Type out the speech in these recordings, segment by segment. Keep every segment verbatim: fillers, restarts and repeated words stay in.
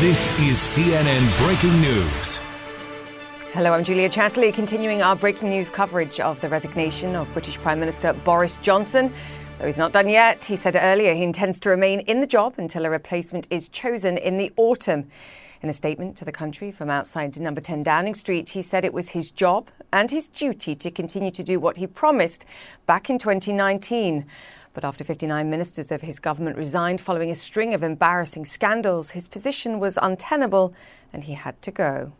This is C N N Breaking News. Hello, I'm Julia Chastley, continuing our breaking news coverage of the resignation of British Prime Minister Boris Johnson. Though he's not done yet, he said earlier he intends to remain in the job until a replacement is chosen in the autumn. In a statement to the country from outside Number ten Downing Street, he said it was his job and his duty to continue to do what he promised back in twenty nineteen. But after fifty-nine ministers of his government resigned following a string of embarrassing scandals, his position was untenable and he had to go.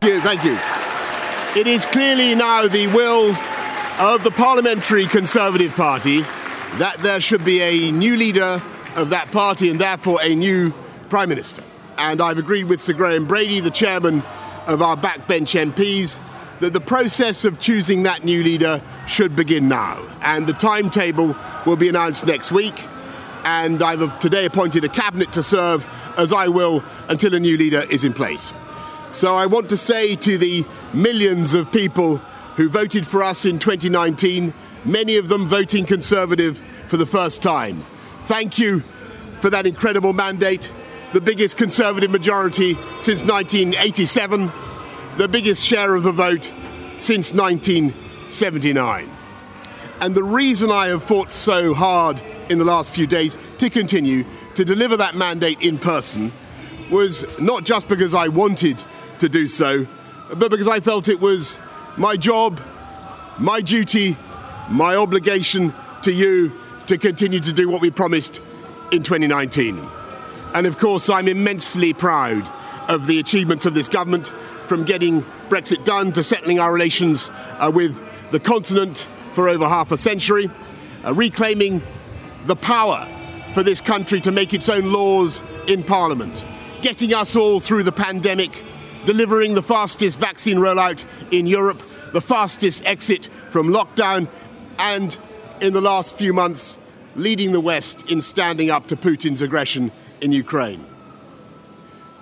Thank you. Thank you. It is clearly now the will of the Parliamentary Conservative Party that there should be a new leader of that party and therefore a new Prime Minister. And I've agreed with Sir Graham Brady, the chairman of our backbench M Ps, that the process of choosing that new leader should begin now. And the timetable will be announced next week. And I've today appointed a cabinet to serve, as I will, until a new leader is in place. So I want to say to the millions of people who voted for us in twenty nineteen, many of them voting Conservative for the first time, thank you for that incredible mandate, the biggest Conservative majority since nineteen eighty-seven, the biggest share of the vote since nineteen seventy-nine. And the reason I have fought so hard in the last few days to continue to deliver that mandate in person was not just because I wanted to do so, but because I felt it was my job, my duty, my obligation to you to continue to do what we promised in twenty nineteen. And of course, I'm immensely proud of the achievements of this government, from getting Brexit done to settling our relations uh, with the continent for over half a century, uh, reclaiming the power for this country to make its own laws in Parliament, getting us all through the pandemic, delivering the fastest vaccine rollout in Europe, the fastest exit from lockdown, and in the last few months, leading the West in standing up to Putin's aggression in Ukraine.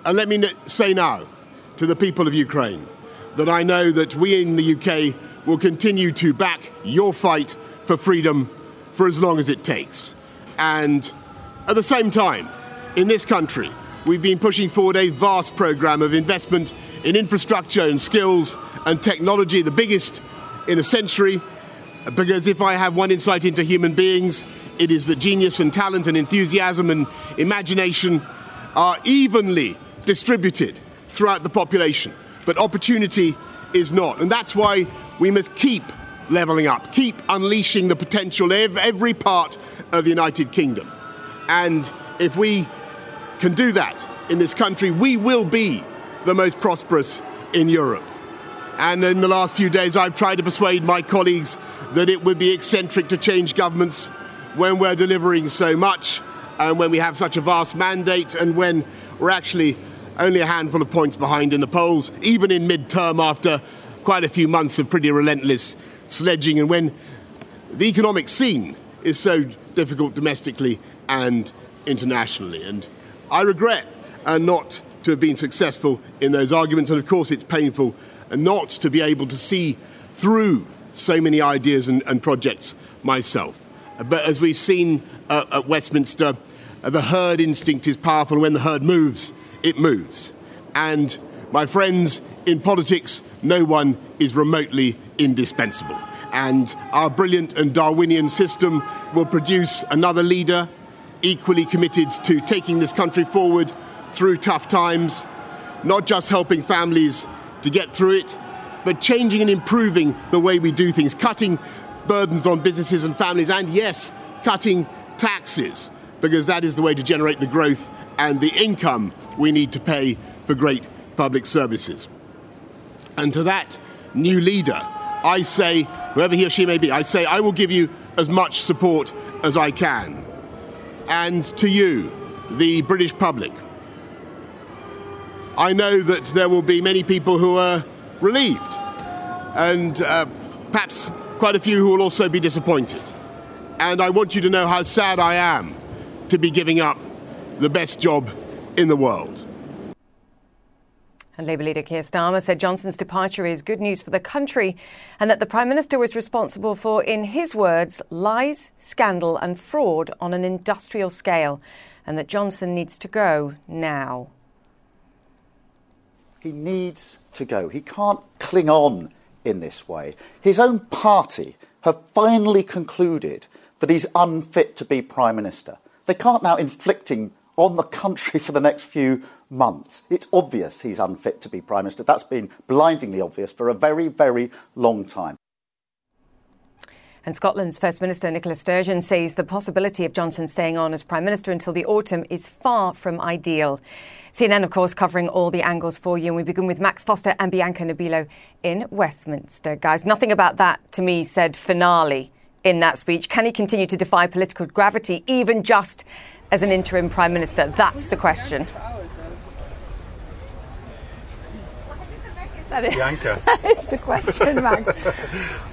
And let me say now to the people of Ukraine that I know that we in the U K will continue to back your fight for freedom for as long as it takes. And at the same time, in this country, we've been pushing forward a vast programme of investment in infrastructure and skills and technology, the biggest in a century, because if I have one insight into human beings, it is that genius and talent and enthusiasm and imagination are evenly distributed throughout the population, but opportunity is not. And that's why we must keep levelling up, keep unleashing the potential of every part of the United Kingdom. And if we can do that in this country, we will be the most prosperous in Europe. And in the last few days, I've tried to persuade my colleagues that it would be eccentric to change governments when we're delivering so much and when we have such a vast mandate and when we're actually only a handful of points behind in the polls, even in mid-term after quite a few months of pretty relentless sledging and when the economic scene is so difficult domestically and internationally. And I regret uh, not to have been successful in those arguments, and of course it's painful not to be able to see through so many ideas and, and projects myself. But as we've seen uh, at Westminster, uh, the herd instinct is powerful. When the herd moves, it moves. And my friends, in politics, no one is remotely indispensable. And our brilliant and Darwinian system will produce another leader equally committed to taking this country forward through tough times, not just helping families to get through it, but changing and improving the way we do things, cutting burdens on businesses and families, and yes, cutting taxes, because that is the way to generate the growth and the income we need to pay for great public services. And to that new leader, I say, whoever he or she may be, I say I will give you as much support as I can. And to you, the British public. I know that there will be many people who are relieved, and uh, perhaps quite a few who will also be disappointed. And I want you to know how sad I am to be giving up the best job in the world. And Labour leader Keir Starmer said Johnson's departure is good news for the country, and that the Prime Minister was responsible for, in his words, lies, scandal and fraud on an industrial scale, and that Johnson needs to go now. He needs to go. He can't cling on in this way. His own party have finally concluded that he's unfit to be Prime Minister. They can't now inflict him on the country for the next few months. It's obvious he's unfit to be Prime Minister. That's been blindingly obvious for a very, very long time. And Scotland's First Minister Nicola Sturgeon says the possibility of Johnson staying on as Prime Minister until the autumn is far from ideal. C N N, of course, covering all the angles for you. And we begin with Max Foster and Bianca Nabilo in Westminster. Guys, nothing about that, to me, said finale in that speech. Can he continue to defy political gravity, even just as an interim Prime Minister? That's the question. That is, Bianca. That is the question, Max.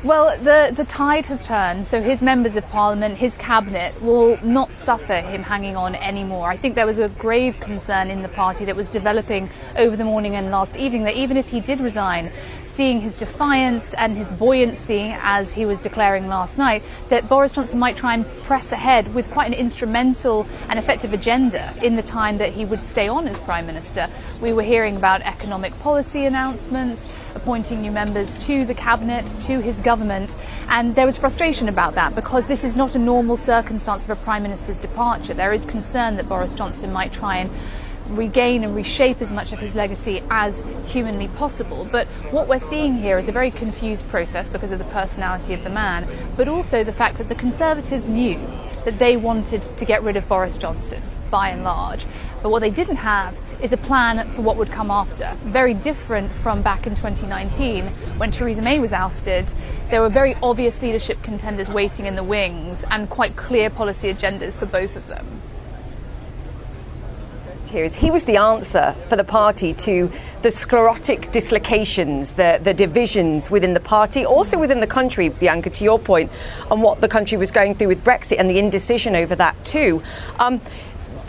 Well, the, the tide has turned, so his members of Parliament, his cabinet, will not suffer him hanging on anymore. I think there was a grave concern in the party that was developing over the morning and last evening that even if he did resign, seeing his defiance and his buoyancy as he was declaring last night, that Boris Johnson might try and press ahead with quite an instrumental and effective agenda in the time that he would stay on as Prime Minister. We were hearing about economic policy announcements, appointing new members to the cabinet, to his government, and there was frustration about that because this is not a normal circumstance of a Prime Minister's departure. There is concern that Boris Johnson might try and regain and reshape as much of his legacy as humanly possible. But what we're seeing here is a very confused process because of the personality of the man, but also the fact that the Conservatives knew that they wanted to get rid of Boris Johnson, by and large. But what they didn't have is a plan for what would come after. Very different from back in twenty nineteen when Theresa May was ousted. There were very obvious leadership contenders waiting in the wings and quite clear policy agendas for both of them. Here is he was the answer for the party to the sclerotic dislocations, the, the divisions within the party, also within the country, Bianca, to your point, on what the country was going through with Brexit and the indecision over that too. Um,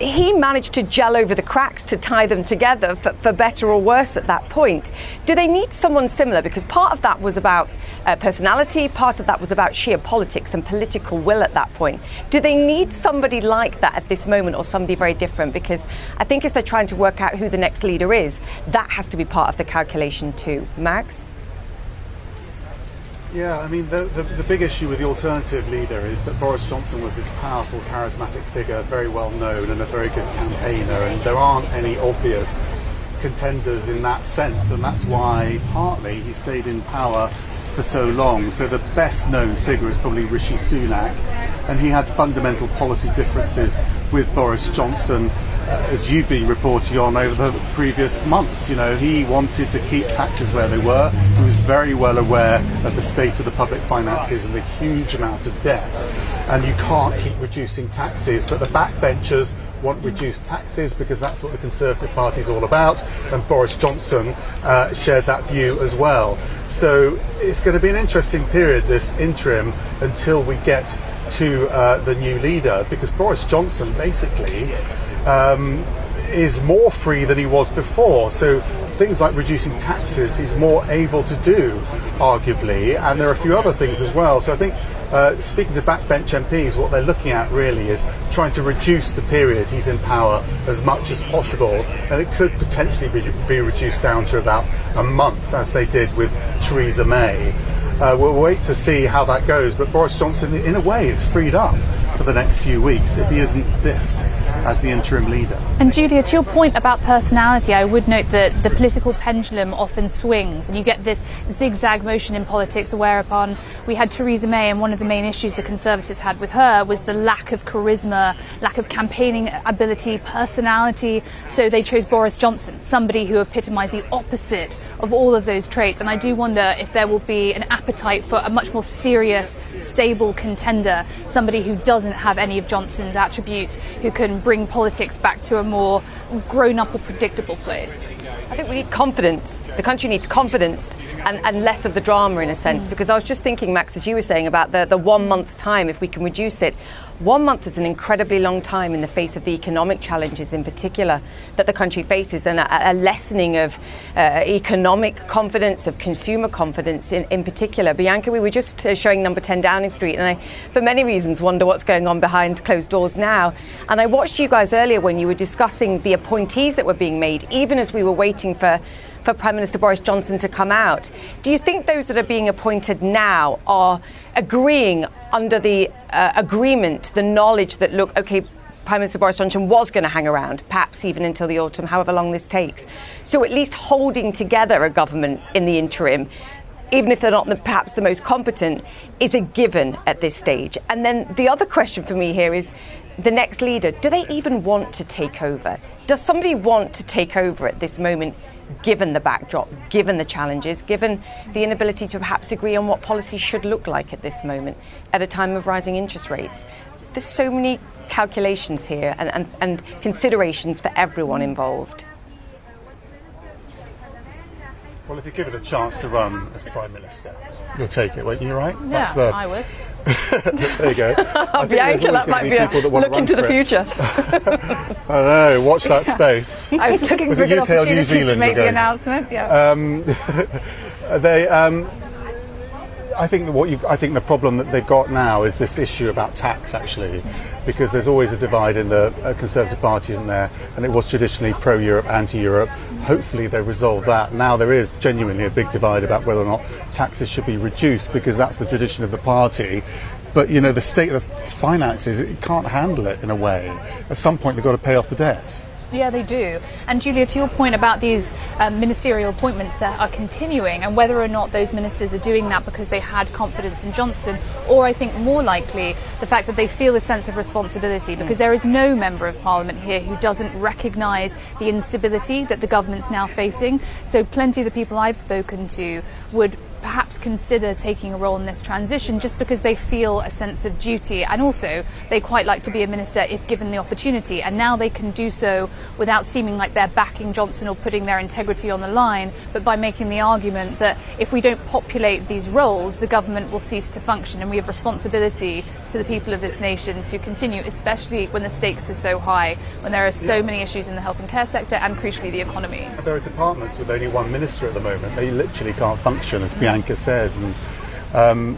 he managed to gel over the cracks, to tie them together for, for better or worse at that point. Do they need someone similar? Because part of that was about uh, personality, part of that was about sheer politics and political will at that point. Do they need somebody like that at this moment, or somebody very different? Because I think as they're trying to work out who the next leader is, that has to be part of the calculation too. Max? Yeah, I mean, the, the, the big issue with the alternative leader is that Boris Johnson was this powerful, charismatic figure, very well known and a very good campaigner, and there aren't any obvious contenders in that sense, and that's why, partly, he stayed in power for so long. So the best known figure is probably Rishi Sunak, and he had fundamental policy differences with Boris Johnson, uh, as you've been reporting on over the previous months. You know, he wanted to keep taxes where they were. He was very well aware of the state of the public finances and the huge amount of debt. And you can't keep reducing taxes, but the backbenchers want reduced taxes because that's what the Conservative Party is all about. And Boris Johnson uh, shared that view as well. So it's going to be an interesting period, this interim, until we get to uh, the new leader, because Boris Johnson basically um, is more free than he was before. So things like reducing taxes he's more able to do, arguably, and there are a few other things as well. So I think uh, speaking to backbench M Ps, what they're looking at really is trying to reduce the period he's in power as much as possible, and it could potentially be, be reduced down to about a month, as they did with Theresa May. Uh, we'll wait to see how that goes, but Boris Johnson, in a way, is freed up for the next few weeks if he isn't biffed as the interim leader. And Julia, to your point about personality, I would note that the political pendulum often swings and you get this zigzag motion in politics, whereupon we had Theresa May, and one of the main issues the Conservatives had with her was the lack of charisma, lack of campaigning ability, personality, so they chose Boris Johnson, somebody who epitomised the opposite of all of those traits. And I do wonder if there will be an appetite for a much more serious, stable contender, somebody who doesn't have any of Johnson's attributes, who can bring bring politics back to a more grown-up or predictable place? I think we need confidence. The country needs confidence and, and less of the drama, in a sense, mm. because I was just thinking, Max, as you were saying, about the, the one month's time, if we can reduce it. One month is an incredibly long time in the face of the economic challenges in particular that the country faces, and a, a lessening of uh, economic confidence, of consumer confidence in, in particular. Bianca, we were just showing Number ten Downing Street, and I, for many reasons, wonder what's going on behind closed doors now. And I watched you guys earlier when you were discussing the appointees that were being made, even as we were waiting for, for Prime Minister Boris Johnson to come out. Do you think those that are being appointed now are agreeing under the uh, agreement, the knowledge that, look, OK, Prime Minister Boris Johnson was going to hang around, perhaps even until the autumn, however long this takes. So at least holding together a government in the interim, even if they're not the, perhaps the most competent, is a given at this stage. And then the other question for me here is the next leader. Do they even want to take over? Does somebody want to take over at this moment, given the backdrop, given the challenges, given the inability to perhaps agree on what policy should look like at this moment, at a time of rising interest rates? There's so many calculations here and, and, and considerations for everyone involved. Well, if you give it a chance to run as Prime Minister, you'll take it, won't you, right? Yeah, That's the... I would. There you go. I Bianca, that might be a that look into the future. I know, watch that space. I was looking was for a good opportunity to make the announcement. Yeah. Um, they, um, I think that what you, I think the problem that they've got now is this issue about tax, actually, because there's always a divide in the uh, Conservative Party, isn't there? And it was traditionally pro-Europe, anti-Europe. Hopefully they resolve that. Now there is genuinely a big divide about whether or not taxes should be reduced, because that's the tradition of the party. But, you know, the state of the finances, it can't handle it in a way. At some point they've got to pay off the debt. Yeah, they do. And Julia, to your point about these um, ministerial appointments that are continuing and whether or not those ministers are doing that because they had confidence in Johnson, or I think more likely the fact that they feel a sense of responsibility, because there is no member of Parliament here who doesn't recognise the instability that the government's now facing. So plenty of the people I've spoken to would perhaps consider taking a role in this transition just because they feel a sense of duty, and also they quite like to be a minister if given the opportunity, and now they can do so without seeming like they're backing Johnson or putting their integrity on the line, but by making the argument that if we don't populate these roles, the government will cease to function, and we have responsibility to the people of this nation to continue, especially when the stakes are so high, when there are so yeah. many issues in the health and care sector and crucially the economy. There are departments with only one minister at the moment. They literally can't function, as Bianca says, and um,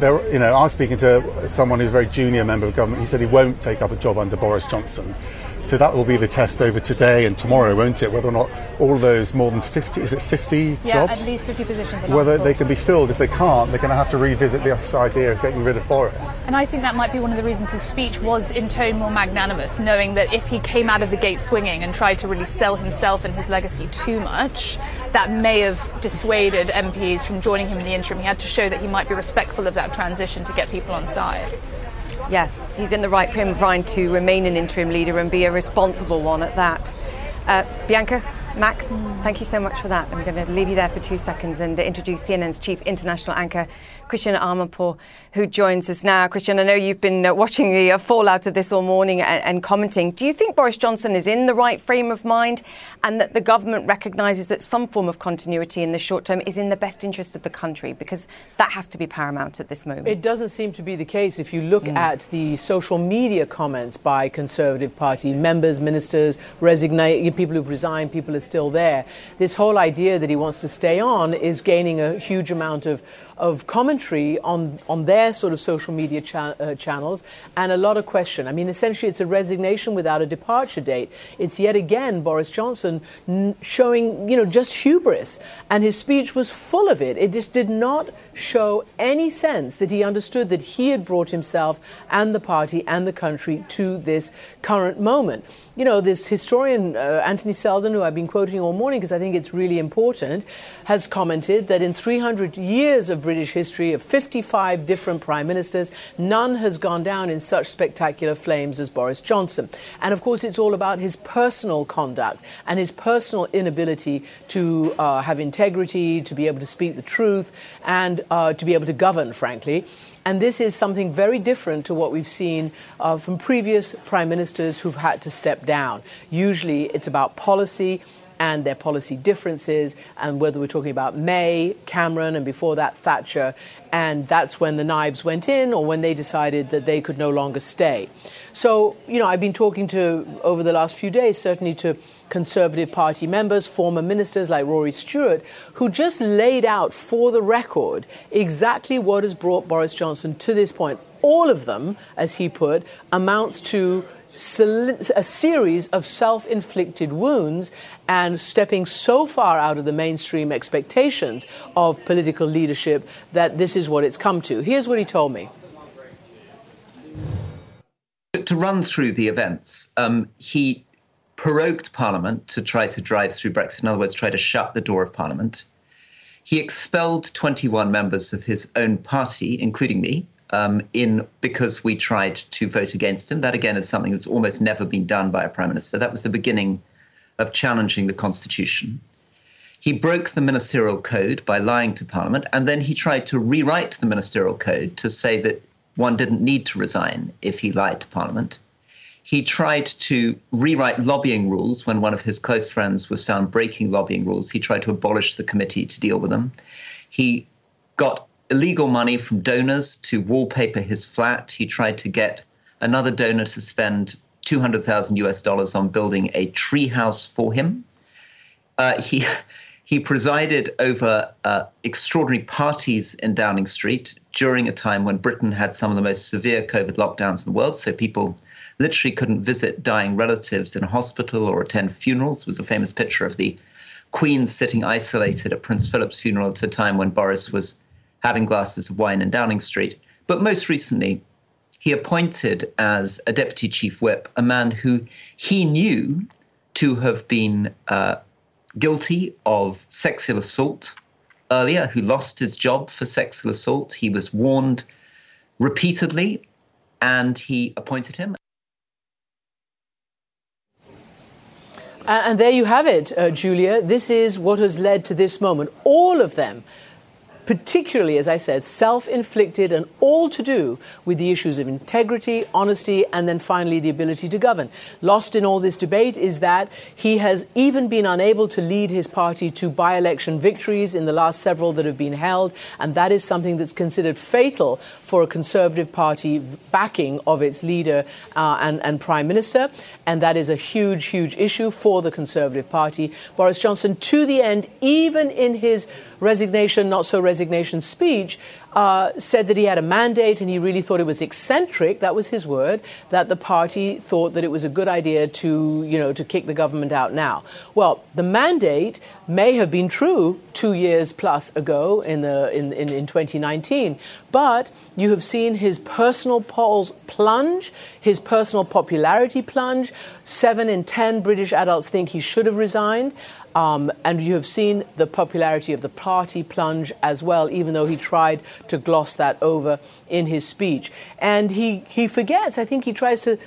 there, you know, I was speaking to someone who's a very junior member of government. He said he won't take up a job under Boris Johnson. So that will be the test over today and tomorrow, won't it? Whether or not all those more than fifty, is it fifty yeah, jobs? Yeah, at least fifty positions. Whether they can be filled. If they can't, they're going to have to revisit this idea of getting rid of Boris. And I think that might be one of the reasons his speech was in tone more magnanimous, knowing that if he came out of the gate swinging and tried to really sell himself and his legacy too much, that may have dissuaded M Ps from joining him in the interim. He had to show that he might be respectful of that transition to get people on side. Yes, he's in the right frame of mind to remain an interim leader and be a responsible one at that. Uh, Bianca, Max, thank you so much for that. I'm going to leave you there for two seconds and introduce C N N's chief international anchor, Christiane Amanpour, who joins us now. Christiane, I know you've been uh, watching the uh, fallout of this all morning and, and commenting. Do you think Boris Johnson is in the right frame of mind, and that the government recognises that some form of continuity in the short term is in the best interest of the country? Because that has to be paramount at this moment. It doesn't seem to be the case. If you look mm. at the social media comments by Conservative Party members, ministers, resign- people who've resigned, people are still there. This whole idea that he wants to stay on is gaining a huge amount of of commentary on, on their sort of social media cha- uh, channels, and a lot of question. I mean, essentially, it's a resignation without a departure date. It's yet again Boris Johnson n- showing, you know, just hubris. And his speech was full of it. It just did not show any sense that he understood that he had brought himself and the party and the country to this current moment. You know, this historian, uh, Anthony Seldon, who I've been quoting all morning because I think it's really important, has commented that in three hundred years of British history, of fifty-five different prime ministers, none has gone down in such spectacular flames as Boris Johnson. And of course, it's all about his personal conduct and his personal inability to uh, have integrity, to be able to speak the truth, and uh, to be able to govern, frankly. And this is something very different to what we've seen uh, from previous prime ministers who've had to step down. Usually it's about policy and their policy differences, and whether we're talking about May, Cameron, and before that Thatcher, and that's when the knives went in or when they decided that they could no longer stay. So, you know, I've been talking to, over the last few days, certainly to Conservative Party members, former ministers like Rory Stewart, who just laid out for the record exactly what has brought Boris Johnson to this point. All of them, as he put, amounts to a series of self-inflicted wounds and stepping so far out of the mainstream expectations of political leadership that this is what it's come to. Here's what he told me. To run through the events, um, he prorogued Parliament to try to drive through Brexit, in other words, try to shut the door of Parliament. He expelled twenty-one members of his own party, including me, Um, in because we tried to vote against him. That, again, is something that's almost never been done by a prime minister. That was the beginning of challenging the constitution. He broke the ministerial code by lying to Parliament, and then he tried to rewrite the ministerial code to say that one didn't need to resign if he lied to Parliament. He tried to rewrite lobbying rules. When one of his close friends was found breaking lobbying rules, he tried to abolish the committee to deal with them. He got illegal money from donors to wallpaper his flat. He tried to get another donor to spend two hundred thousand US dollars on building a tree house for him. Uh, he he presided over uh, extraordinary parties in Downing Street during a time when Britain had some of the most severe COVID lockdowns in the world, so people literally couldn't visit dying relatives in a hospital or attend funerals. It was a famous picture of the Queen sitting isolated at Prince Philip's funeral at a time when Boris was having glasses of wine in Downing Street. But most recently, he appointed as a deputy chief whip a man who he knew to have been uh, guilty of sexual assault earlier, who lost his job for sexual assault. He was warned repeatedly, and he appointed him. And there you have it, uh, Julia. This is what has led to this moment. All of them, particularly, as I said, self-inflicted and all to do with the issues of integrity, honesty, and then finally the ability to govern. Lost in all this debate is that he has even been unable to lead his party to by-election victories in the last several that have been held, and that is something that's considered fatal for a Conservative Party backing of its leader uh, and, and Prime Minister, and that is a huge, huge issue for the Conservative Party. Boris Johnson, to the end, even in his resignation, not so resignation, resignation speech, uh, said that he had a mandate and he really thought it was eccentric, that was his word, that the party thought that it was a good idea to, you know, to kick the government out now. Well, the mandate may have been true two years plus ago in, the, in, in, in twenty nineteen, but you have seen his personal polls plunge, his personal popularity plunge. Seven in ten British adults think he should have resigned. Um, and you have seen the popularity of the party plunge as well, even though he tried to gloss that over in his speech. And he, he forgets, I think he tries to,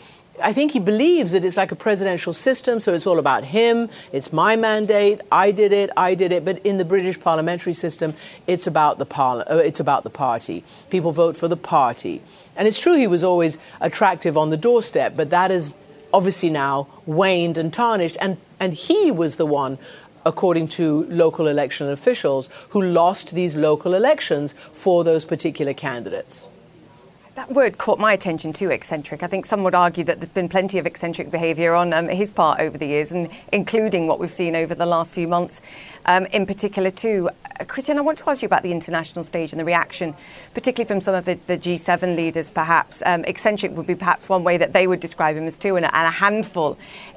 I think he believes that it's like a presidential system, so it's all about him, it's my mandate, I did it, I did it. But in the British parliamentary system, it's about the parli- it's about the party. People vote for the party. And it's true he was always attractive on the doorstep, but that is obviously now waned and tarnished, and And he was the one, according to local election officials, who lost these local elections for those particular candidates. That word caught my attention too, eccentric. I think some would argue that there's been plenty of eccentric behaviour on um, his part over the years, and including what we've seen over the last few months um, in particular too. Uh, Christiane, I want to ask you about the international stage and the reaction, particularly from some of the, the G seven leaders perhaps. Um, eccentric would be perhaps one way that they would describe him as too, and a, and a handful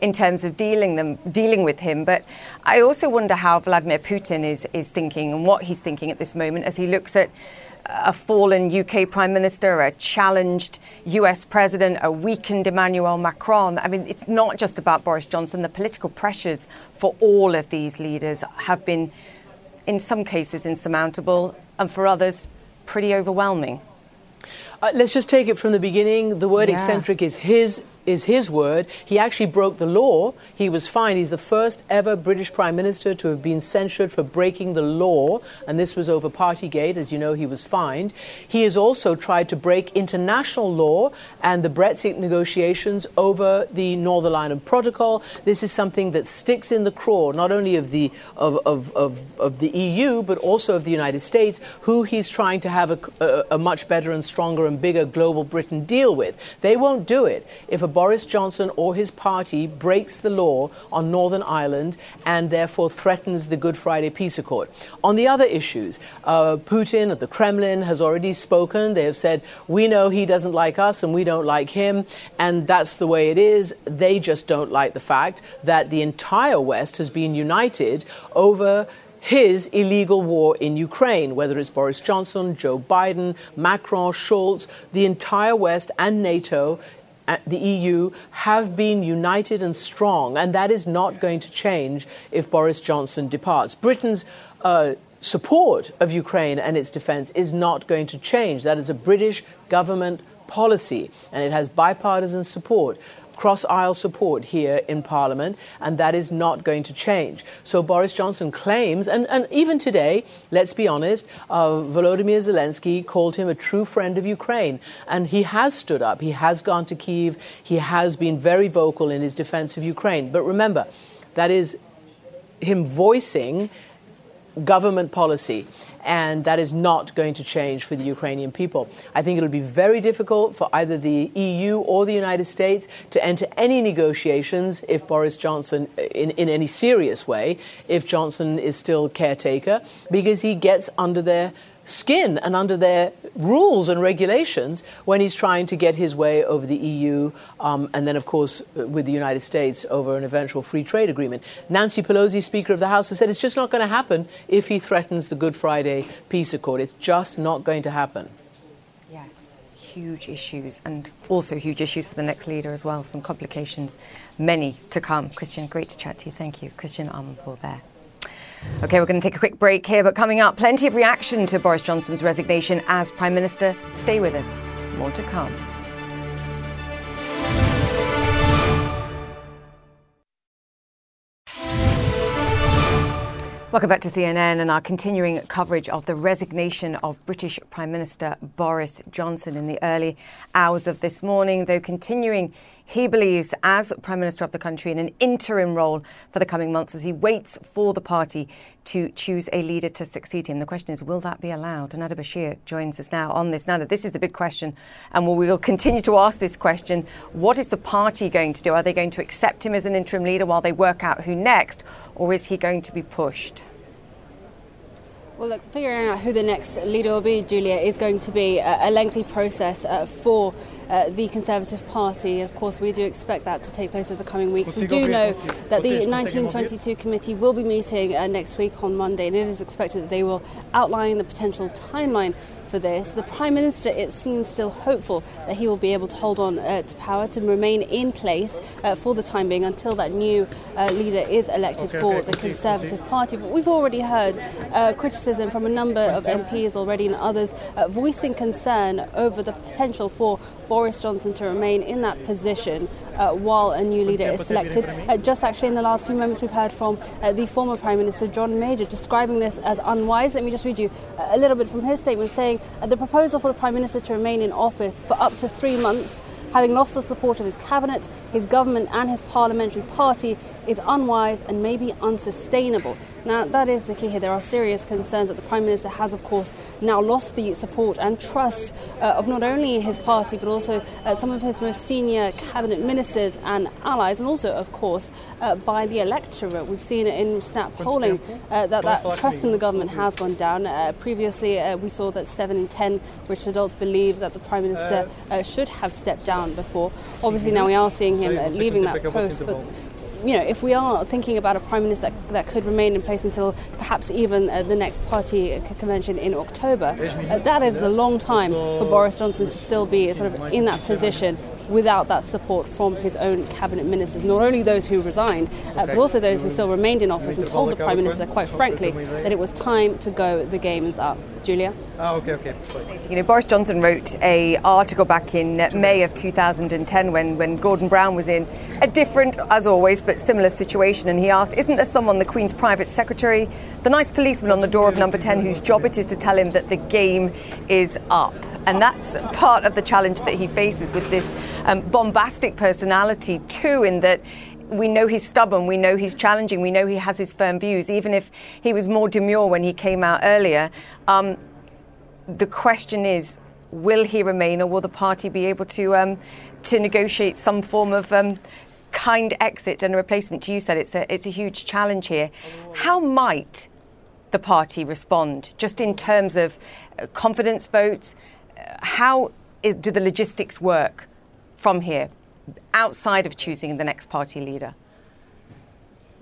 in terms of dealing them, dealing with him. But I also wonder how Vladimir Putin is, is thinking and what he's thinking at this moment as he looks at a fallen U K Prime Minister, a challenged U S President, a weakened Emmanuel Macron. I mean, it's not just about Boris Johnson. The political pressures for all of these leaders have been, in some cases, insurmountable, and for others, pretty overwhelming. Uh, let's just take it from the beginning. The word yeah. eccentric is his is his word. He actually broke the law. He was fined. He's the first ever British Prime Minister to have been censured for breaking the law. And this was over Partygate. As you know, he was fined. He has also tried to break international law and the Brexit negotiations over the Northern Ireland Protocol. This is something that sticks in the craw, not only of the of of, of, of the E U, but also of the United States, who he's trying to have a, a, a much better and stronger and bigger global Britain deal with. They won't do it if a Boris Johnson or his party breaks the law on Northern Ireland and therefore threatens the Good Friday peace accord. On the other issues, uh, Putin at the Kremlin has already spoken. They have said, we know he doesn't like us and we don't like him, and that's the way it is. They just don't like the fact that the entire West has been united over his illegal war in Ukraine, whether it's Boris Johnson, Joe Biden, Macron, Schultz. The entire West and NATO, the E U, have been united and strong, and that is not going to change if Boris Johnson departs. Britain's uh, support of Ukraine and its defence is not going to change. That is a British government policy, and it has bipartisan support, cross-aisle support here in Parliament, and that is not going to change. So Boris Johnson claims, and, and even today, let's be honest, uh, Volodymyr Zelensky called him a true friend of Ukraine, and he has stood up. He has gone to Kyiv. He has been very vocal in his defense of Ukraine. But remember, that is him voicing government policy, and that is not going to change for the Ukrainian people. I think it'll be very difficult for either the E U or the United States to enter any negotiations if Boris Johnson, in, in any serious way, if Johnson is still caretaker, because he gets under their skin and under their rules and regulations when he's trying to get his way over the E U um, and then, of course, with the United States over an eventual free trade agreement. Nancy Pelosi, Speaker of the House, has said it's just not going to happen if he threatens the Good Friday peace accord. It's just not going to happen. Yes, huge issues, and also huge issues for the next leader as well. Some complications, many to come. Christiane, great to chat to you. Thank you. Christiane Amanpour there. OK, we're going to take a quick break here, but coming up, plenty of reaction to Boris Johnson's resignation as Prime Minister. Stay with us. More to come. Welcome back to C N N and our continuing coverage of the resignation of British Prime Minister Boris Johnson in the early hours of this morning, though continuing he believes as Prime Minister of the country in an interim role for the coming months as he waits for the party to choose a leader to succeed him. The question is, will that be allowed? Nada Bashir joins us now on this. Nada, this is the big question, and we will continue to ask this question. What is the party going to do? Are they going to accept him as an interim leader while they work out who next, or is he going to be pushed? Well, look, figuring out who the next leader will be, Julia, is going to be a lengthy process uh, for uh, the Conservative Party. Of course, we do expect that to take place over the coming weeks. We do know that the nineteen twenty-two committee will be meeting uh, next week on Monday, and it is expected that they will outline the potential timeline for this. The Prime Minister, it seems, still hopeful that he will be able to hold on uh, to power, to remain in place uh, for the time being until that new uh, leader is elected okay, for okay, the Conservative see, Party. But we've already heard uh, criticism from a number of M Ps already and others uh, voicing concern over the potential for Boris Johnson to remain in that position uh, while a new leader is selected. Uh, just actually in the last few moments we've heard from uh, the former Prime Minister John Major describing this as unwise. Let me just read you a little bit from his statement saying uh, the proposal for the Prime Minister to remain in office for up to three months, having lost the support of his cabinet, his government and his parliamentary party, is unwise and may be unsustainable. Now, that is the key here. There are serious concerns that the Prime Minister has, of course, now lost the support and trust uh, of not only his party, but also uh, some of his most senior cabinet ministers and allies, and also, of course, uh, by the electorate. We've seen in snap polling uh, that that trust in the government has gone down. Uh, previously, uh, we saw that seven in ten British adults believe that the Prime Minister uh, should have stepped down before. Obviously, now we are seeing him uh, leaving that post, but you know, if we are thinking about a prime minister that, that could remain in place until perhaps even uh, the next party convention in October, uh, that is a long time for Boris Johnson to still be sort of in that position without that support from his own cabinet ministers, not only those who resigned, uh, but also those who still remained in office and told the Prime Minister, quite frankly, that it was time to go, the game is up. Julia? Oh, OK, OK. You know, Boris Johnson wrote a article back in May of two thousand ten when, when Gordon Brown was in a different, as always, but similar situation. And he asked, isn't there someone, the Queen's private secretary, the nice policeman on the door of Number ten whose job it is to tell him that the game is up? And that's part of the challenge that he faces with this um, bombastic personality, too, in that we know he's stubborn, we know he's challenging, we know he has his firm views, even if he was more demure when he came out earlier. Um, the question is, will he remain, or will the party be able to um, to negotiate some form of um, kind exit and a replacement? You said it's a, it's a huge challenge here. How might the party respond, just in terms of confidence votes? How is, do the logistics work from here, outside of choosing the next party leader?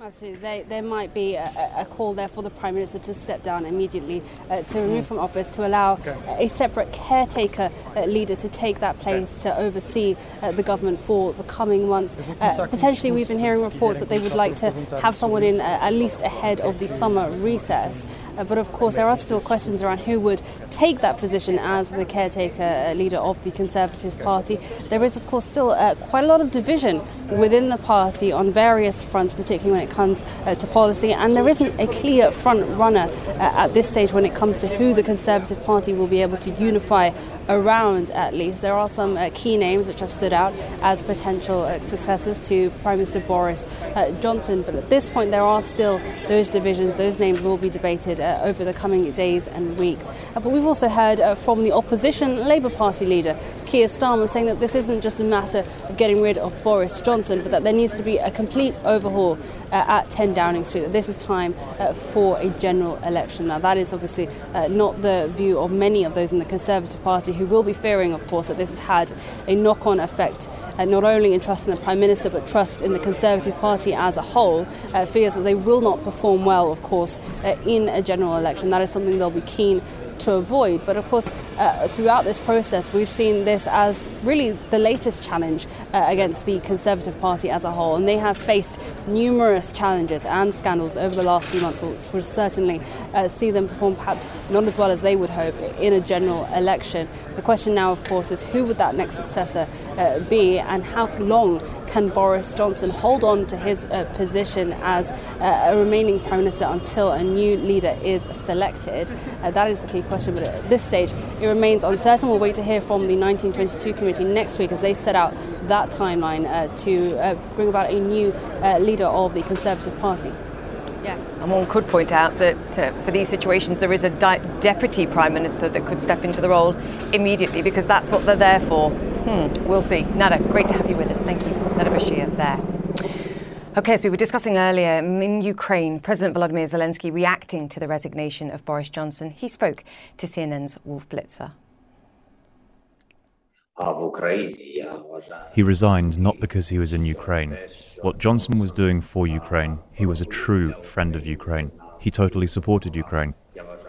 Absolutely. They, there might be a, a call there for the Prime Minister to step down immediately, uh, to remove from office, to allow okay. a separate caretaker uh, leader to take that place, okay. to oversee uh, the government for the coming months. Uh, potentially, we've been hearing reports that they would like to have someone in uh, at least ahead of the summer recess. Uh, but of course, there are still questions around who would take that position as the caretaker uh, leader of the Conservative Party. There is, of course, still uh, quite a lot of division within the party on various fronts, particularly when it comes uh, to policy. And there isn't a clear front runner uh, at this stage when it comes to who the Conservative Party will be able to unify around, at least. There are some uh, key names which have stood out as potential uh, successors to Prime Minister Boris uh, Johnson. But at this point, there are still those divisions. Those names will be debated Uh, over the coming days and weeks. Uh, but we've also heard uh, from the opposition Labour Party leader, Keir Starmer, saying that this isn't just a matter of getting rid of Boris Johnson, but that there needs to be a complete overhaul uh, at ten Downing Street, that this is time uh, for a general election. Now, that is obviously uh, not the view of many of those in the Conservative Party, who will be fearing, of course, that this has had a knock-on effect Uh, not only in trust in the Prime Minister, but trust in the Conservative Party as a whole, uh, fears that they will not perform well, of course, uh, in a general election. That is something they'll be keen to avoid. But of course, uh, throughout this process, we've seen this as really the latest challenge uh, against the Conservative Party as a whole. And they have faced numerous challenges and scandals over the last few months, which will certainly uh, see them perform perhaps not as well as they would hope in a general election. The question now, of course, is who would that next successor uh, be, and how long can Boris Johnson hold on to his uh, position as uh, a remaining Prime Minister until a new leader is selected? Uh, that is the key question, but at this stage it remains uncertain. We'll wait to hear from the nineteen twenty-two committee next week as they set out that timeline uh, to uh, bring about a new uh, leader of the Conservative Party. Yes. And one could point out that uh, for these situations, there is a di- deputy prime minister that could step into the role immediately, because that's what they're there for. Hmm. We'll see. Nada, great to have you with us. Thank you. Nada Bashir there. OK, so we were discussing earlier in Ukraine, President Volodymyr Zelensky reacting to the resignation of Boris Johnson. He spoke to C N N's Wolf Blitzer. He resigned not because he was in Ukraine. What Johnson was doing for Ukraine, he was a true friend of Ukraine. He totally supported Ukraine.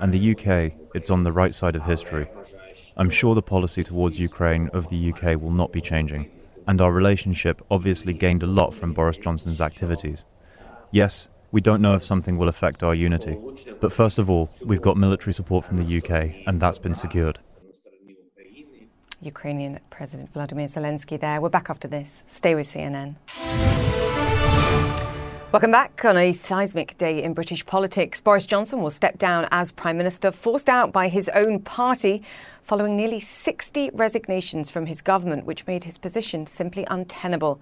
And the U K, it's on the right side of history. I'm sure the policy towards Ukraine of the U K will not be changing. And our relationship obviously gained a lot from Boris Johnson's activities. Yes, we don't know if something will affect our unity. But first of all, we've got military support from the U K, and that's been secured. Ukrainian President Volodymyr Zelensky there. We're back after this. Stay with C N N. Welcome back. On a seismic day in British politics, Boris Johnson will step down as Prime Minister, forced out by his own party, following nearly sixty resignations from his government, which made his position simply untenable.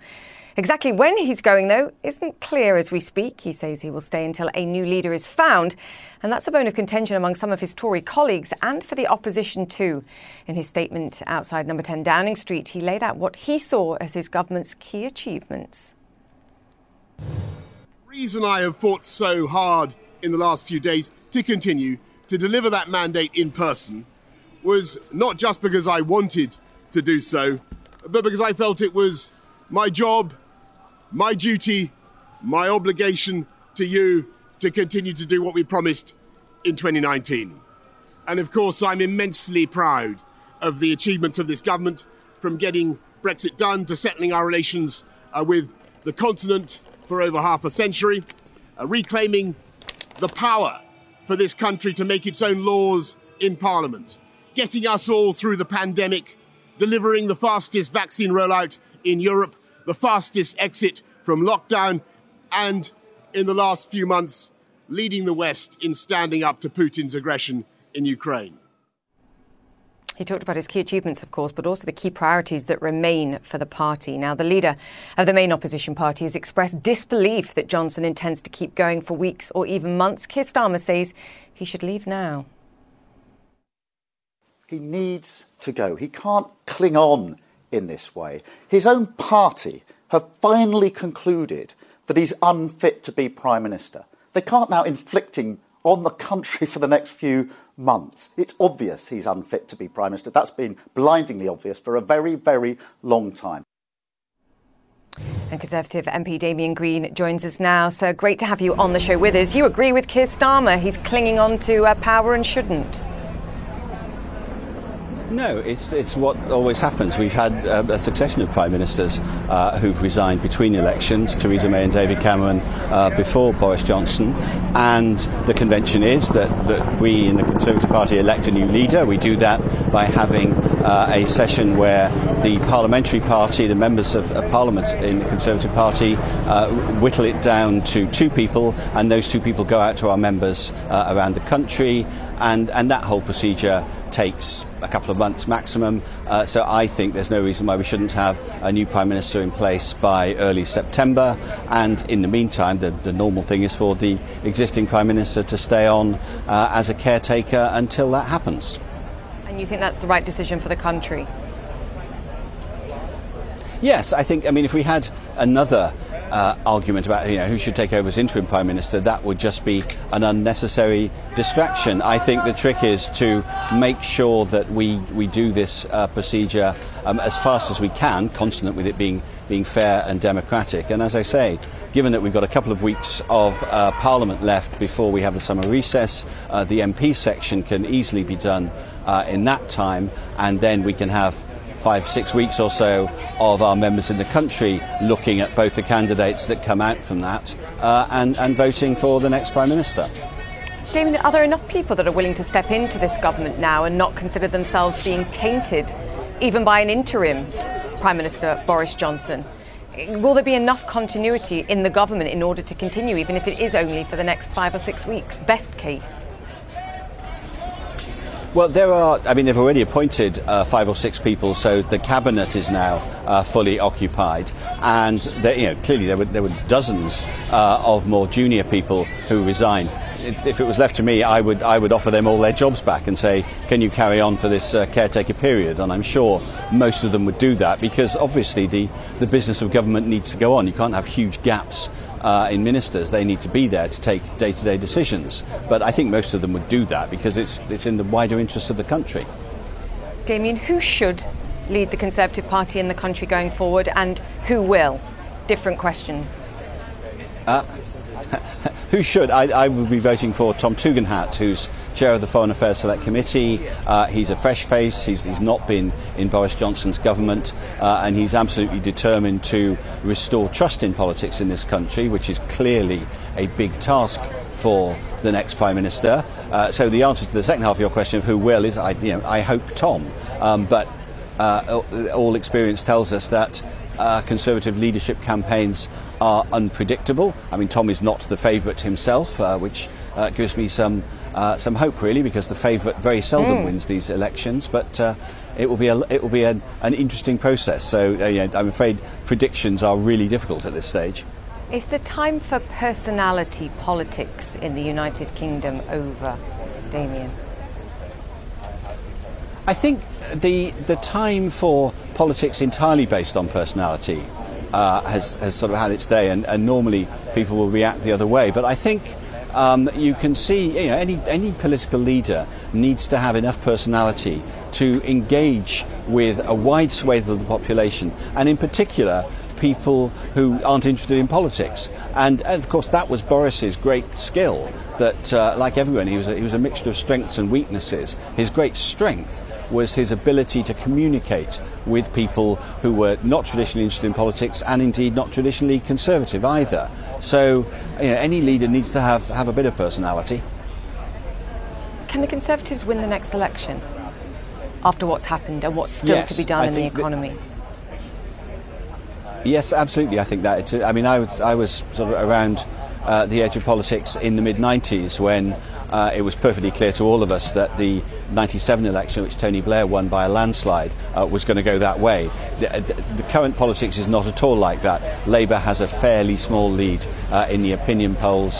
Exactly when he's going, though, isn't clear as we speak. He says he will stay until a new leader is found. And that's a bone of contention among some of his Tory colleagues, and for the opposition too. In his statement outside Number ten Downing Street, he laid out what he saw as his government's key achievements. The reason I have fought so hard in the last few days to continue to deliver that mandate in person was not just because I wanted to do so, but because I felt it was my job, my duty, my obligation to you to continue to do what we promised in twenty nineteen. And of course, I'm immensely proud of the achievements of this government, from getting Brexit done to settling our relations uh, with the continent for over half a century, uh, reclaiming the power for this country to make its own laws in Parliament, getting us all through the pandemic, delivering the fastest vaccine rollout in Europe, the fastest exit from lockdown, and in the last few months, leading the West in standing up to Putin's aggression in Ukraine. He talked about his key achievements, of course, but also the key priorities that remain for the party. Now, the leader of the main opposition party has expressed disbelief that Johnson intends to keep going for weeks or even months. Keir Starmer says he should leave now. He needs to go. He can't cling on in this way. His own party have finally concluded that he's unfit to be Prime Minister. They can't now inflict him on the country for the next few months. It's obvious he's unfit to be Prime Minister. That's been blindingly obvious for a very, very long time. And Conservative M P Damian Green joins us now. So great to have you on the show with us. You agree with Keir Starmer. He's clinging on to uh, power and shouldn't. No, it's it's what always happens. We've had uh, a succession of Prime Ministers uh, who've resigned between elections, Theresa May and David Cameron uh, before Boris Johnson, and the convention is that, that we in the Conservative Party elect a new leader. We do that by having uh, a session where the parliamentary party, the members of, of Parliament in the Conservative Party, uh, whittle it down to two people, and those two people go out to our members uh, around the country, and, and that whole procedure takes a couple of months maximum, uh, so I think there's no reason why we shouldn't have a new Prime Minister in place by early September, and in the meantime the, the normal thing is for the existing Prime Minister to stay on uh, as a caretaker until that happens. And you think that's the right decision for the country? Yes, I think, I mean, if we had another uh, argument about, you know, who should take over as interim Prime Minister, that would just be an unnecessary distraction. I think the trick is to make sure that we, we do this uh, procedure um, as fast as we can, consonant with it being being fair and democratic. And as I say, given that we've got a couple of weeks of uh, Parliament left before we have the summer recess, uh, the M P section can easily be done uh, in that time, and then we can have five, six weeks or so of our members in the country looking at both the candidates that come out from that uh, and, and voting for the next Prime Minister. Damien, are there enough people that are willing to step into this government now and not consider themselves being tainted, even by an interim Prime Minister, Boris Johnson? Will there be enough continuity in the government in order to continue, even if it is only for the next five or six weeks, best case? Well, there are, I mean, they've already appointed uh, five or six people, so the cabinet is now uh, fully occupied. And, they, you know, clearly there were, there were dozens uh, of more junior people who resigned. If it was left to me, I would I would offer them all their jobs back and say, can you carry on for this uh, caretaker period? And I'm sure most of them would do that, because obviously the, the business of government needs to go on. You can't have huge gaps uh, in ministers. They need to be there to take day-to-day decisions. But I think most of them would do that because it's it's in the wider interest of the country. Damien, who should lead the Conservative Party in the country going forward, and who will? Different questions. Uh, Who should? I, I would be voting for Tom Tugendhat, who's chair of the Foreign Affairs Select Committee. Uh, he's a fresh face. He's, he's not been in Boris Johnson's government, uh, and he's absolutely determined to restore trust in politics in this country, which is clearly a big task for the next Prime Minister. Uh, so the answer to the second half of your question of who will is, I, you know, I hope Tom. Um, but uh, all experience tells us that uh, Conservative leadership campaigns are unpredictable. I mean, Tom is not the favourite himself, uh, which uh, gives me some uh, some hope, really, because the favourite very seldom mm. wins these elections. But uh, it will be a, it will be an, an interesting process. So uh, yeah, I'm afraid predictions are really difficult at this stage. Is the time for personality politics in the United Kingdom over, Damien? I think the the time for politics entirely based on personality Uh, has, has sort of had its day, and, and normally people will react the other way. But I think um, you can see, you know, any any political leader needs to have enough personality to engage with a wide swathe of the population, and in particular people who aren't interested in politics. And, and of course, that was Boris's great skill, that, uh, like everyone, he was, a, he was a mixture of strengths and weaknesses. His great strength was his ability to communicate with people who were not traditionally interested in politics and indeed not traditionally conservative either. So you know, any leader needs to have, have a bit of personality. Can the Conservatives win the next election after what's happened and what's still yes, to be done I in the economy? That, yes, absolutely. I think that. It's, I mean, I was, I was sort of around uh, the edge of politics in the mid nineties when Uh, it was perfectly clear to all of us that the ninety-seven election, which Tony Blair won by a landslide, uh, was going to go that way. The, the, the current politics is not at all like that. Labour has a fairly small lead uh, in the opinion polls.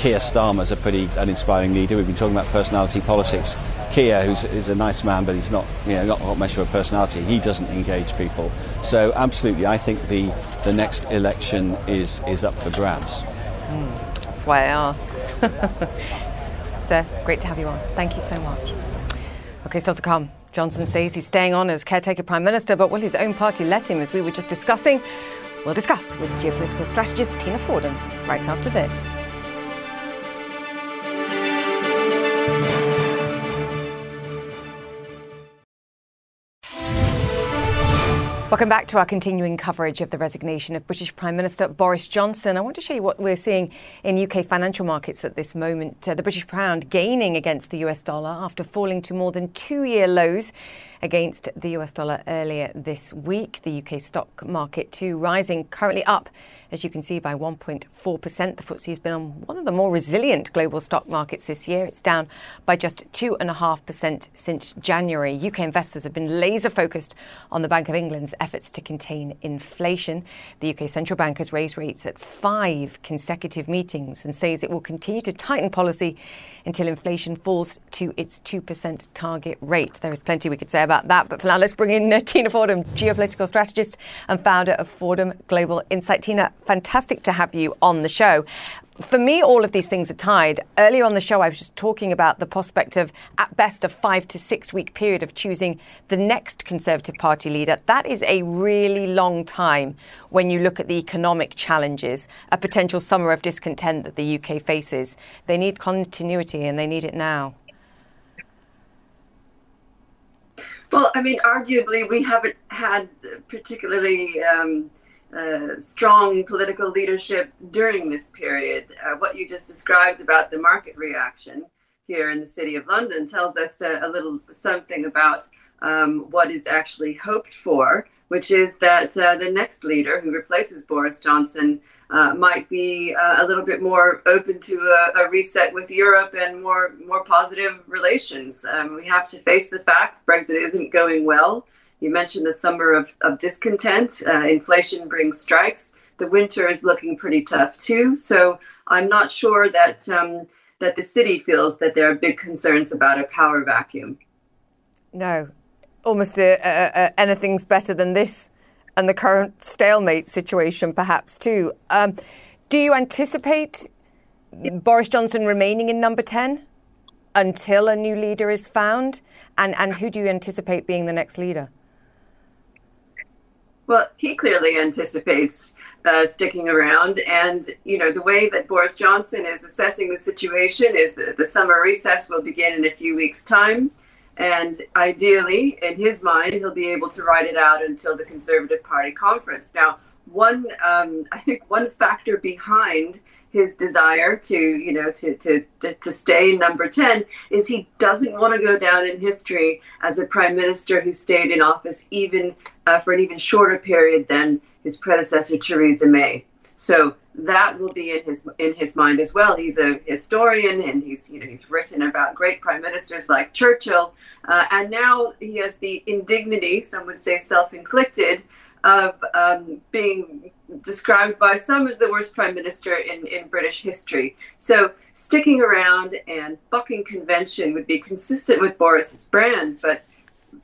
Keir Starmer is a pretty uninspiring leader. We've been talking about personality politics. Keir, who's is a nice man, but he's not, you know, not a much of a personality. He doesn't engage people. So absolutely, I think the the next election is is up for grabs. Mm, that's why I asked. Sir, great to have you on. Thank you so much. OK, still to come. Johnson says he's staying on as caretaker Prime Minister, but will his own party let him, as we were just discussing? We'll discuss with geopolitical strategist Tina Fordham right after this. Welcome back to our continuing coverage of the resignation of British Prime Minister Boris Johnson. I want to show you what we're seeing in U K financial markets at this moment. Uh, the British pound gaining against the U S dollar after falling to more than two-year lows against the U S dollar earlier this week. The U K stock market too rising, currently up, as you can see, by one point four percent. The FTSE has been on one of the more resilient global stock markets this year. It's down by just two point five percent since January. U K investors have been laser focused on the Bank of England's efforts to contain inflation. The U K central bank has raised rates at five consecutive meetings and says it will continue to tighten policy until inflation falls to its two percent target rate. There is plenty we could say about that, but for now, let's bring in uh, Tina Fordham, geopolitical strategist and founder of Fordham Global Insight. Tina, fantastic to have you on the show. For me, all of these things are tied. Earlier on the show, I was just talking about the prospect of, at best, a five to six week period of choosing the next Conservative Party leader. That is a really long time when you look at the economic challenges, a potential summer of discontent that the U K faces. They need continuity and they need it now. Well, I mean, arguably, we haven't had particularly um, uh, strong political leadership during this period. Uh, what you just described about the market reaction here in the City of London tells us a, a little something about um, what is actually hoped for, which is that uh, the next leader who replaces Boris Johnson uh, might be uh, a little bit more open to a, a reset with Europe and more, more positive relations. Um, we have to face the fact Brexit isn't going well. You mentioned the summer of, of discontent. Uh, inflation brings strikes. The winter is looking pretty tough too. So I'm not sure that um, that the city feels that there are big concerns about a power vacuum. No. Almost uh, uh, anything's better than this and the current stalemate situation, perhaps, too. Um, do you anticipate yeah. Boris Johnson remaining in Number ten until a new leader is found? And, and who do you anticipate being the next leader? Well, he clearly anticipates uh, sticking around. And, you know, the way that Boris Johnson is assessing the situation is that the summer recess will begin in a few weeks' time. And ideally, in his mind, he'll be able to ride it out until the Conservative Party conference. Now, one, um, I think one factor behind his desire to, you know, to, to, to stay Number ten is he doesn't want to go down in history as a prime minister who stayed in office even uh, for an even shorter period than his predecessor, Theresa May. So that will be in his in his mind as well. He's a historian, and he's you know he's written about great prime ministers like Churchill, uh, and now he has the indignity, some would say self-inflicted, of um, being described by some as the worst prime minister in, in British history. So sticking around and bucking convention would be consistent with Boris's brand, but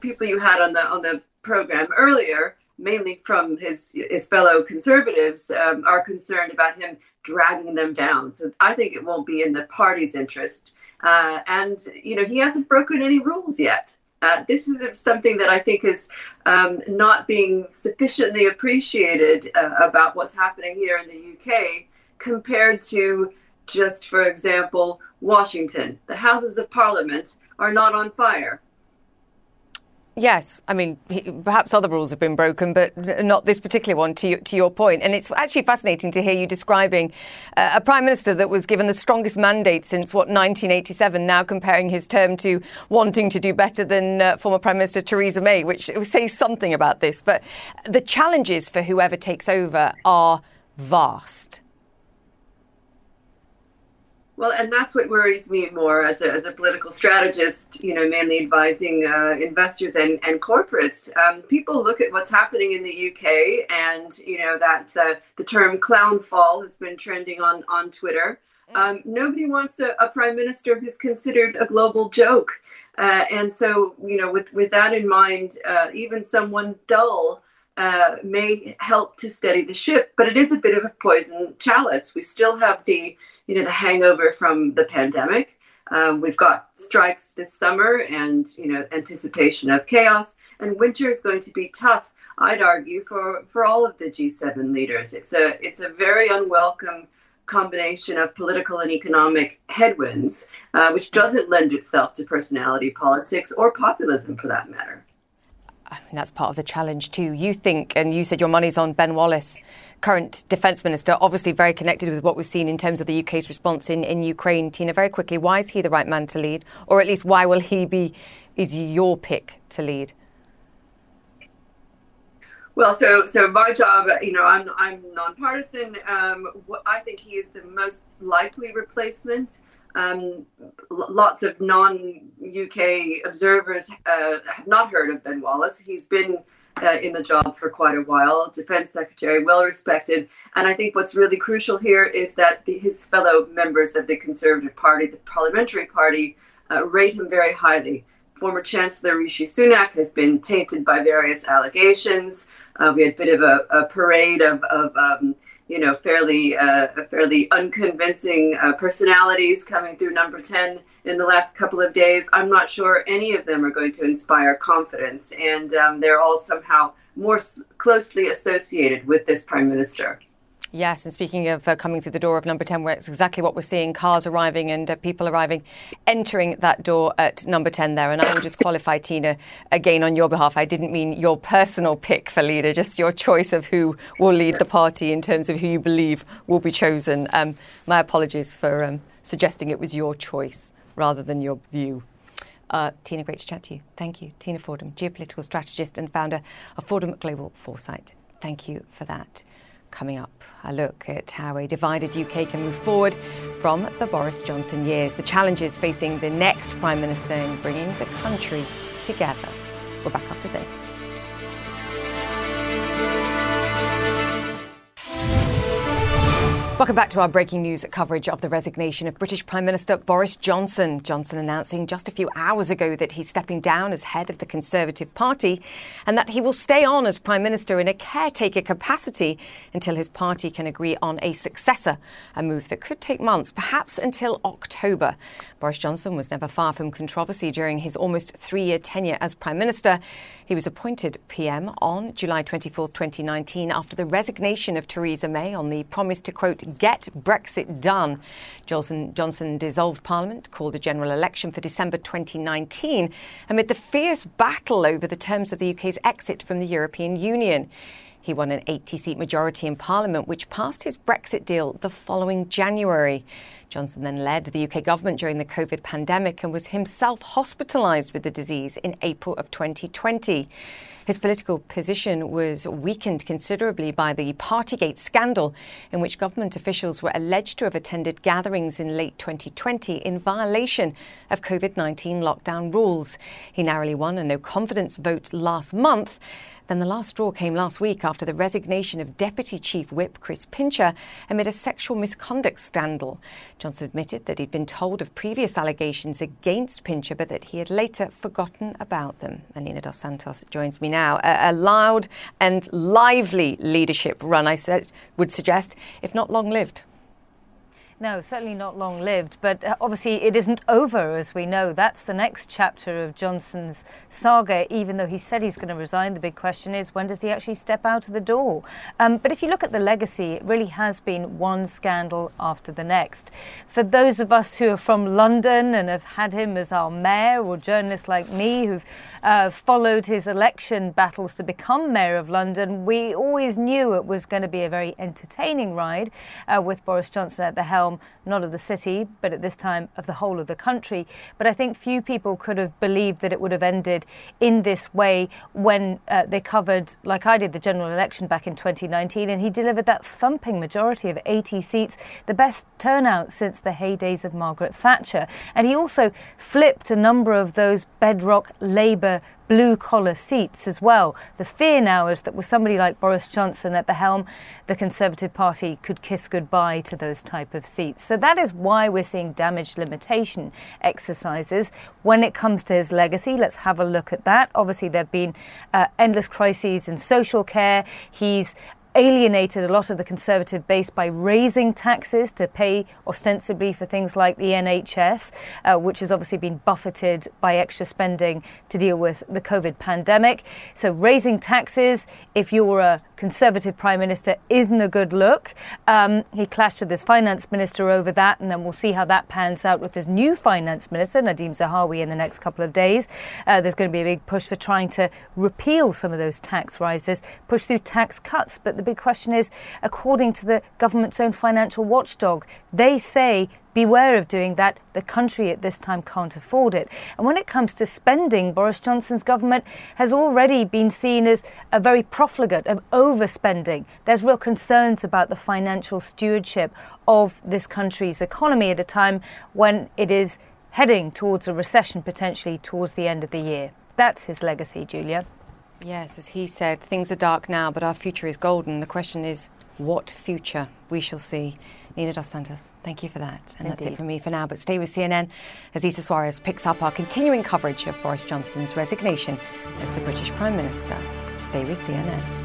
people you had on the on the programme earlier, mainly from his his fellow Conservatives, um, are concerned about him dragging them down. So I think it won't be in the party's interest. Uh, and, you know, he hasn't broken any rules yet. Uh, this is something that I think is um, not being sufficiently appreciated uh, about what's happening here in the U K compared to just, for example, Washington. The Houses of Parliament are not on fire. Yes, I mean, perhaps other rules have been broken, but not this particular one, to, to your point. And it's actually fascinating to hear you describing uh, a prime minister that was given the strongest mandate since, what, nineteen eighty-seven, now comparing his term to wanting to do better than uh, former Prime Minister Theresa May, which says something about this. But the challenges for whoever takes over are vast. Well, and that's what worries me more as a, as a political strategist, you know, mainly advising uh, investors and, and corporates. Um, people look at what's happening in the U K and, you know, that uh, the term clown fall has been trending on, on Twitter. Um, nobody wants a, a prime minister who's considered a global joke. Uh, and so, you know, with, with that in mind, uh, even someone dull uh, may help to steady the ship. But it is a bit of a poison chalice. We still have the You know, the hangover from the pandemic. Um, we've got strikes this summer and, you know, anticipation of chaos. And winter is going to be tough, I'd argue, for, for all of the G seven leaders. It's a it's a very unwelcome combination of political and economic headwinds, uh, which doesn't lend itself to personality politics or populism, for that matter. I mean, that's part of the challenge too. You think, and you said your money's on Ben Wallace, current Defence Minister, obviously very connected with what we've seen in terms of the U K's response in, in Ukraine. Tina, very quickly, why is he the right man to lead? Or at least why will he be, is your pick to lead? Well, so so my job, you know, I'm, I'm nonpartisan. Um, I think he is the most likely replacement. Um, lots of non-U K observers uh, have not heard of Ben Wallace. He's been uh, in the job for quite a while, Defence Secretary, well respected. And I think what's really crucial here is that the, his fellow members of the Conservative Party, the Parliamentary Party, uh, rate him very highly. Former Chancellor Rishi Sunak has been tainted by various allegations. Uh, we had a bit of a, a parade of... of um, you know, fairly uh, fairly unconvincing uh, personalities coming through Number ten in the last couple of days. I'm not sure any of them are going to inspire confidence, and um, they're all somehow more s- closely associated with this Prime Minister. Yes, and speaking of uh, coming through the door of Number ten, where it's exactly what we're seeing, cars arriving and uh, people arriving, entering that door at Number ten there. And I will just qualify, Tina, again on your behalf. I didn't mean your personal pick for leader, just your choice of who will lead the party in terms of who you believe will be chosen. Um, my apologies for um, suggesting it was your choice rather than your view. Uh, Tina, great to chat to you. Thank you. Tina Fordham, geopolitical strategist and founder of Fordham Global Foresight. Thank you for that. Coming up, a look at how a divided U K can move forward from the Boris Johnson years, the challenges facing the next Prime Minister in bringing the country together. We're back after this. Welcome back to our breaking news coverage of the resignation of British Prime Minister Boris Johnson. Johnson announcing just a few hours ago that he's stepping down as head of the Conservative Party and that he will stay on as Prime Minister in a caretaker capacity until his party can agree on a successor, a move that could take months, perhaps until October. Boris Johnson was never far from controversy during his almost three-year tenure as Prime Minister. He was appointed P M on July twenty-fourth, twenty nineteen, after the resignation of Theresa May on the promise to, quote, get Brexit done. Johnson, Johnson dissolved Parliament, called a general election for December twenty nineteen amid the fierce battle over the terms of the U K's exit from the European Union. He won an eighty-seat majority in Parliament, which passed his Brexit deal the following January. Johnson then led the U K government during the COVID pandemic and was himself hospitalised with the disease in April of twenty twenty. His political position was weakened considerably by the Partygate scandal, in which government officials were alleged to have attended gatherings in late twenty twenty in violation of COVID nineteen lockdown rules. He narrowly won a no-confidence vote last month. Then the last straw came last week after the resignation of Deputy Chief Whip Chris Pincher amid a sexual misconduct scandal. Johnson admitted that he'd been told of previous allegations against Pincher, but that he had later forgotten about them. And Nina Dos Santos joins me now. A, a loud and lively leadership run, I said, would suggest, if not long-lived. No, certainly not long-lived, but obviously it isn't over, as we know. That's the next chapter of Johnson's saga, even though he said he's going to resign. The big question is, when does he actually step out of the door? Um, but if you look at the legacy, it really has been one scandal after the next. For those of us who are from London and have had him as our mayor, or journalists like me who've uh, followed his election battles to become mayor of London, we always knew it was going to be a very entertaining ride uh, with Boris Johnson at the helm. Not of the city, but at this time of the whole of the country. But I think few people could have believed that it would have ended in this way when uh, they covered, like I did, the general election back in twenty nineteen, and he delivered that thumping majority of eighty seats, the best turnout since the heydays of Margaret Thatcher. And he also flipped a number of those bedrock Labour blue-collar seats as well. The fear now is that with somebody like Boris Johnson at the helm, the Conservative Party could kiss goodbye to those type of seats. So that is why we're seeing damage limitation exercises. When it comes to his legacy, let's have a look at that. Obviously, there have been uh, endless crises in social care. He's alienated a lot of the Conservative base by raising taxes to pay ostensibly for things like the N H S, uh, which has obviously been buffeted by extra spending to deal with the COVID pandemic. So raising taxes, if you're a Conservative Prime Minister, isn't a good look. Um, he clashed with his Finance Minister over that, and then we'll see how that pans out with his new Finance Minister, Nadeem Zahawi, in the next couple of days. Uh, there's going to be a big push for trying to repeal some of those tax rises, push through tax cuts. But the big question is, according to the government's own financial watchdog, they say beware of doing that. The country at this time can't afford it. And when it comes to spending, Boris Johnson's government has already been seen as a very profligate of overspending. There's real concerns about the financial stewardship of this country's economy at a time when it is heading towards a recession, potentially towards the end of the year. That's his legacy, Julia. Yes, as he said, things are dark now, but our future is golden. The question is, what future we shall see. Nina Dos Santos, thank you for that. And Indeed. That's it from me for now. But stay with C N N as Issa Suarez picks up our continuing coverage of Boris Johnson's resignation as the British Prime Minister. Stay with C N N.